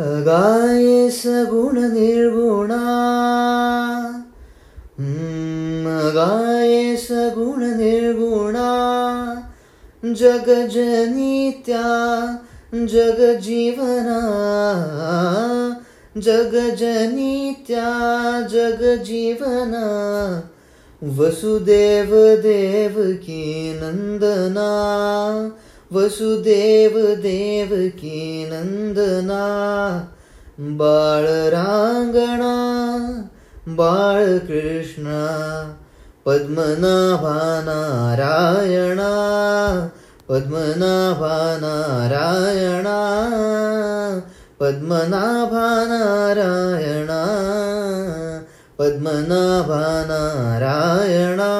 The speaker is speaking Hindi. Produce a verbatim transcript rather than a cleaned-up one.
अगाये सगुण निर्गुणा अगाये सगुण निर्गुणा जग जनित्या जग जीवना जग जनित्या जग जीवना वसुदेव देव की नंदना वसुदेव देव की नंदना बाळरांगणा बाळकृष्णा पद्मनाभा नारायणा पद्मनाभा नारायणा पद्मनाभा नारायणा पद्मनाभा नारायणा।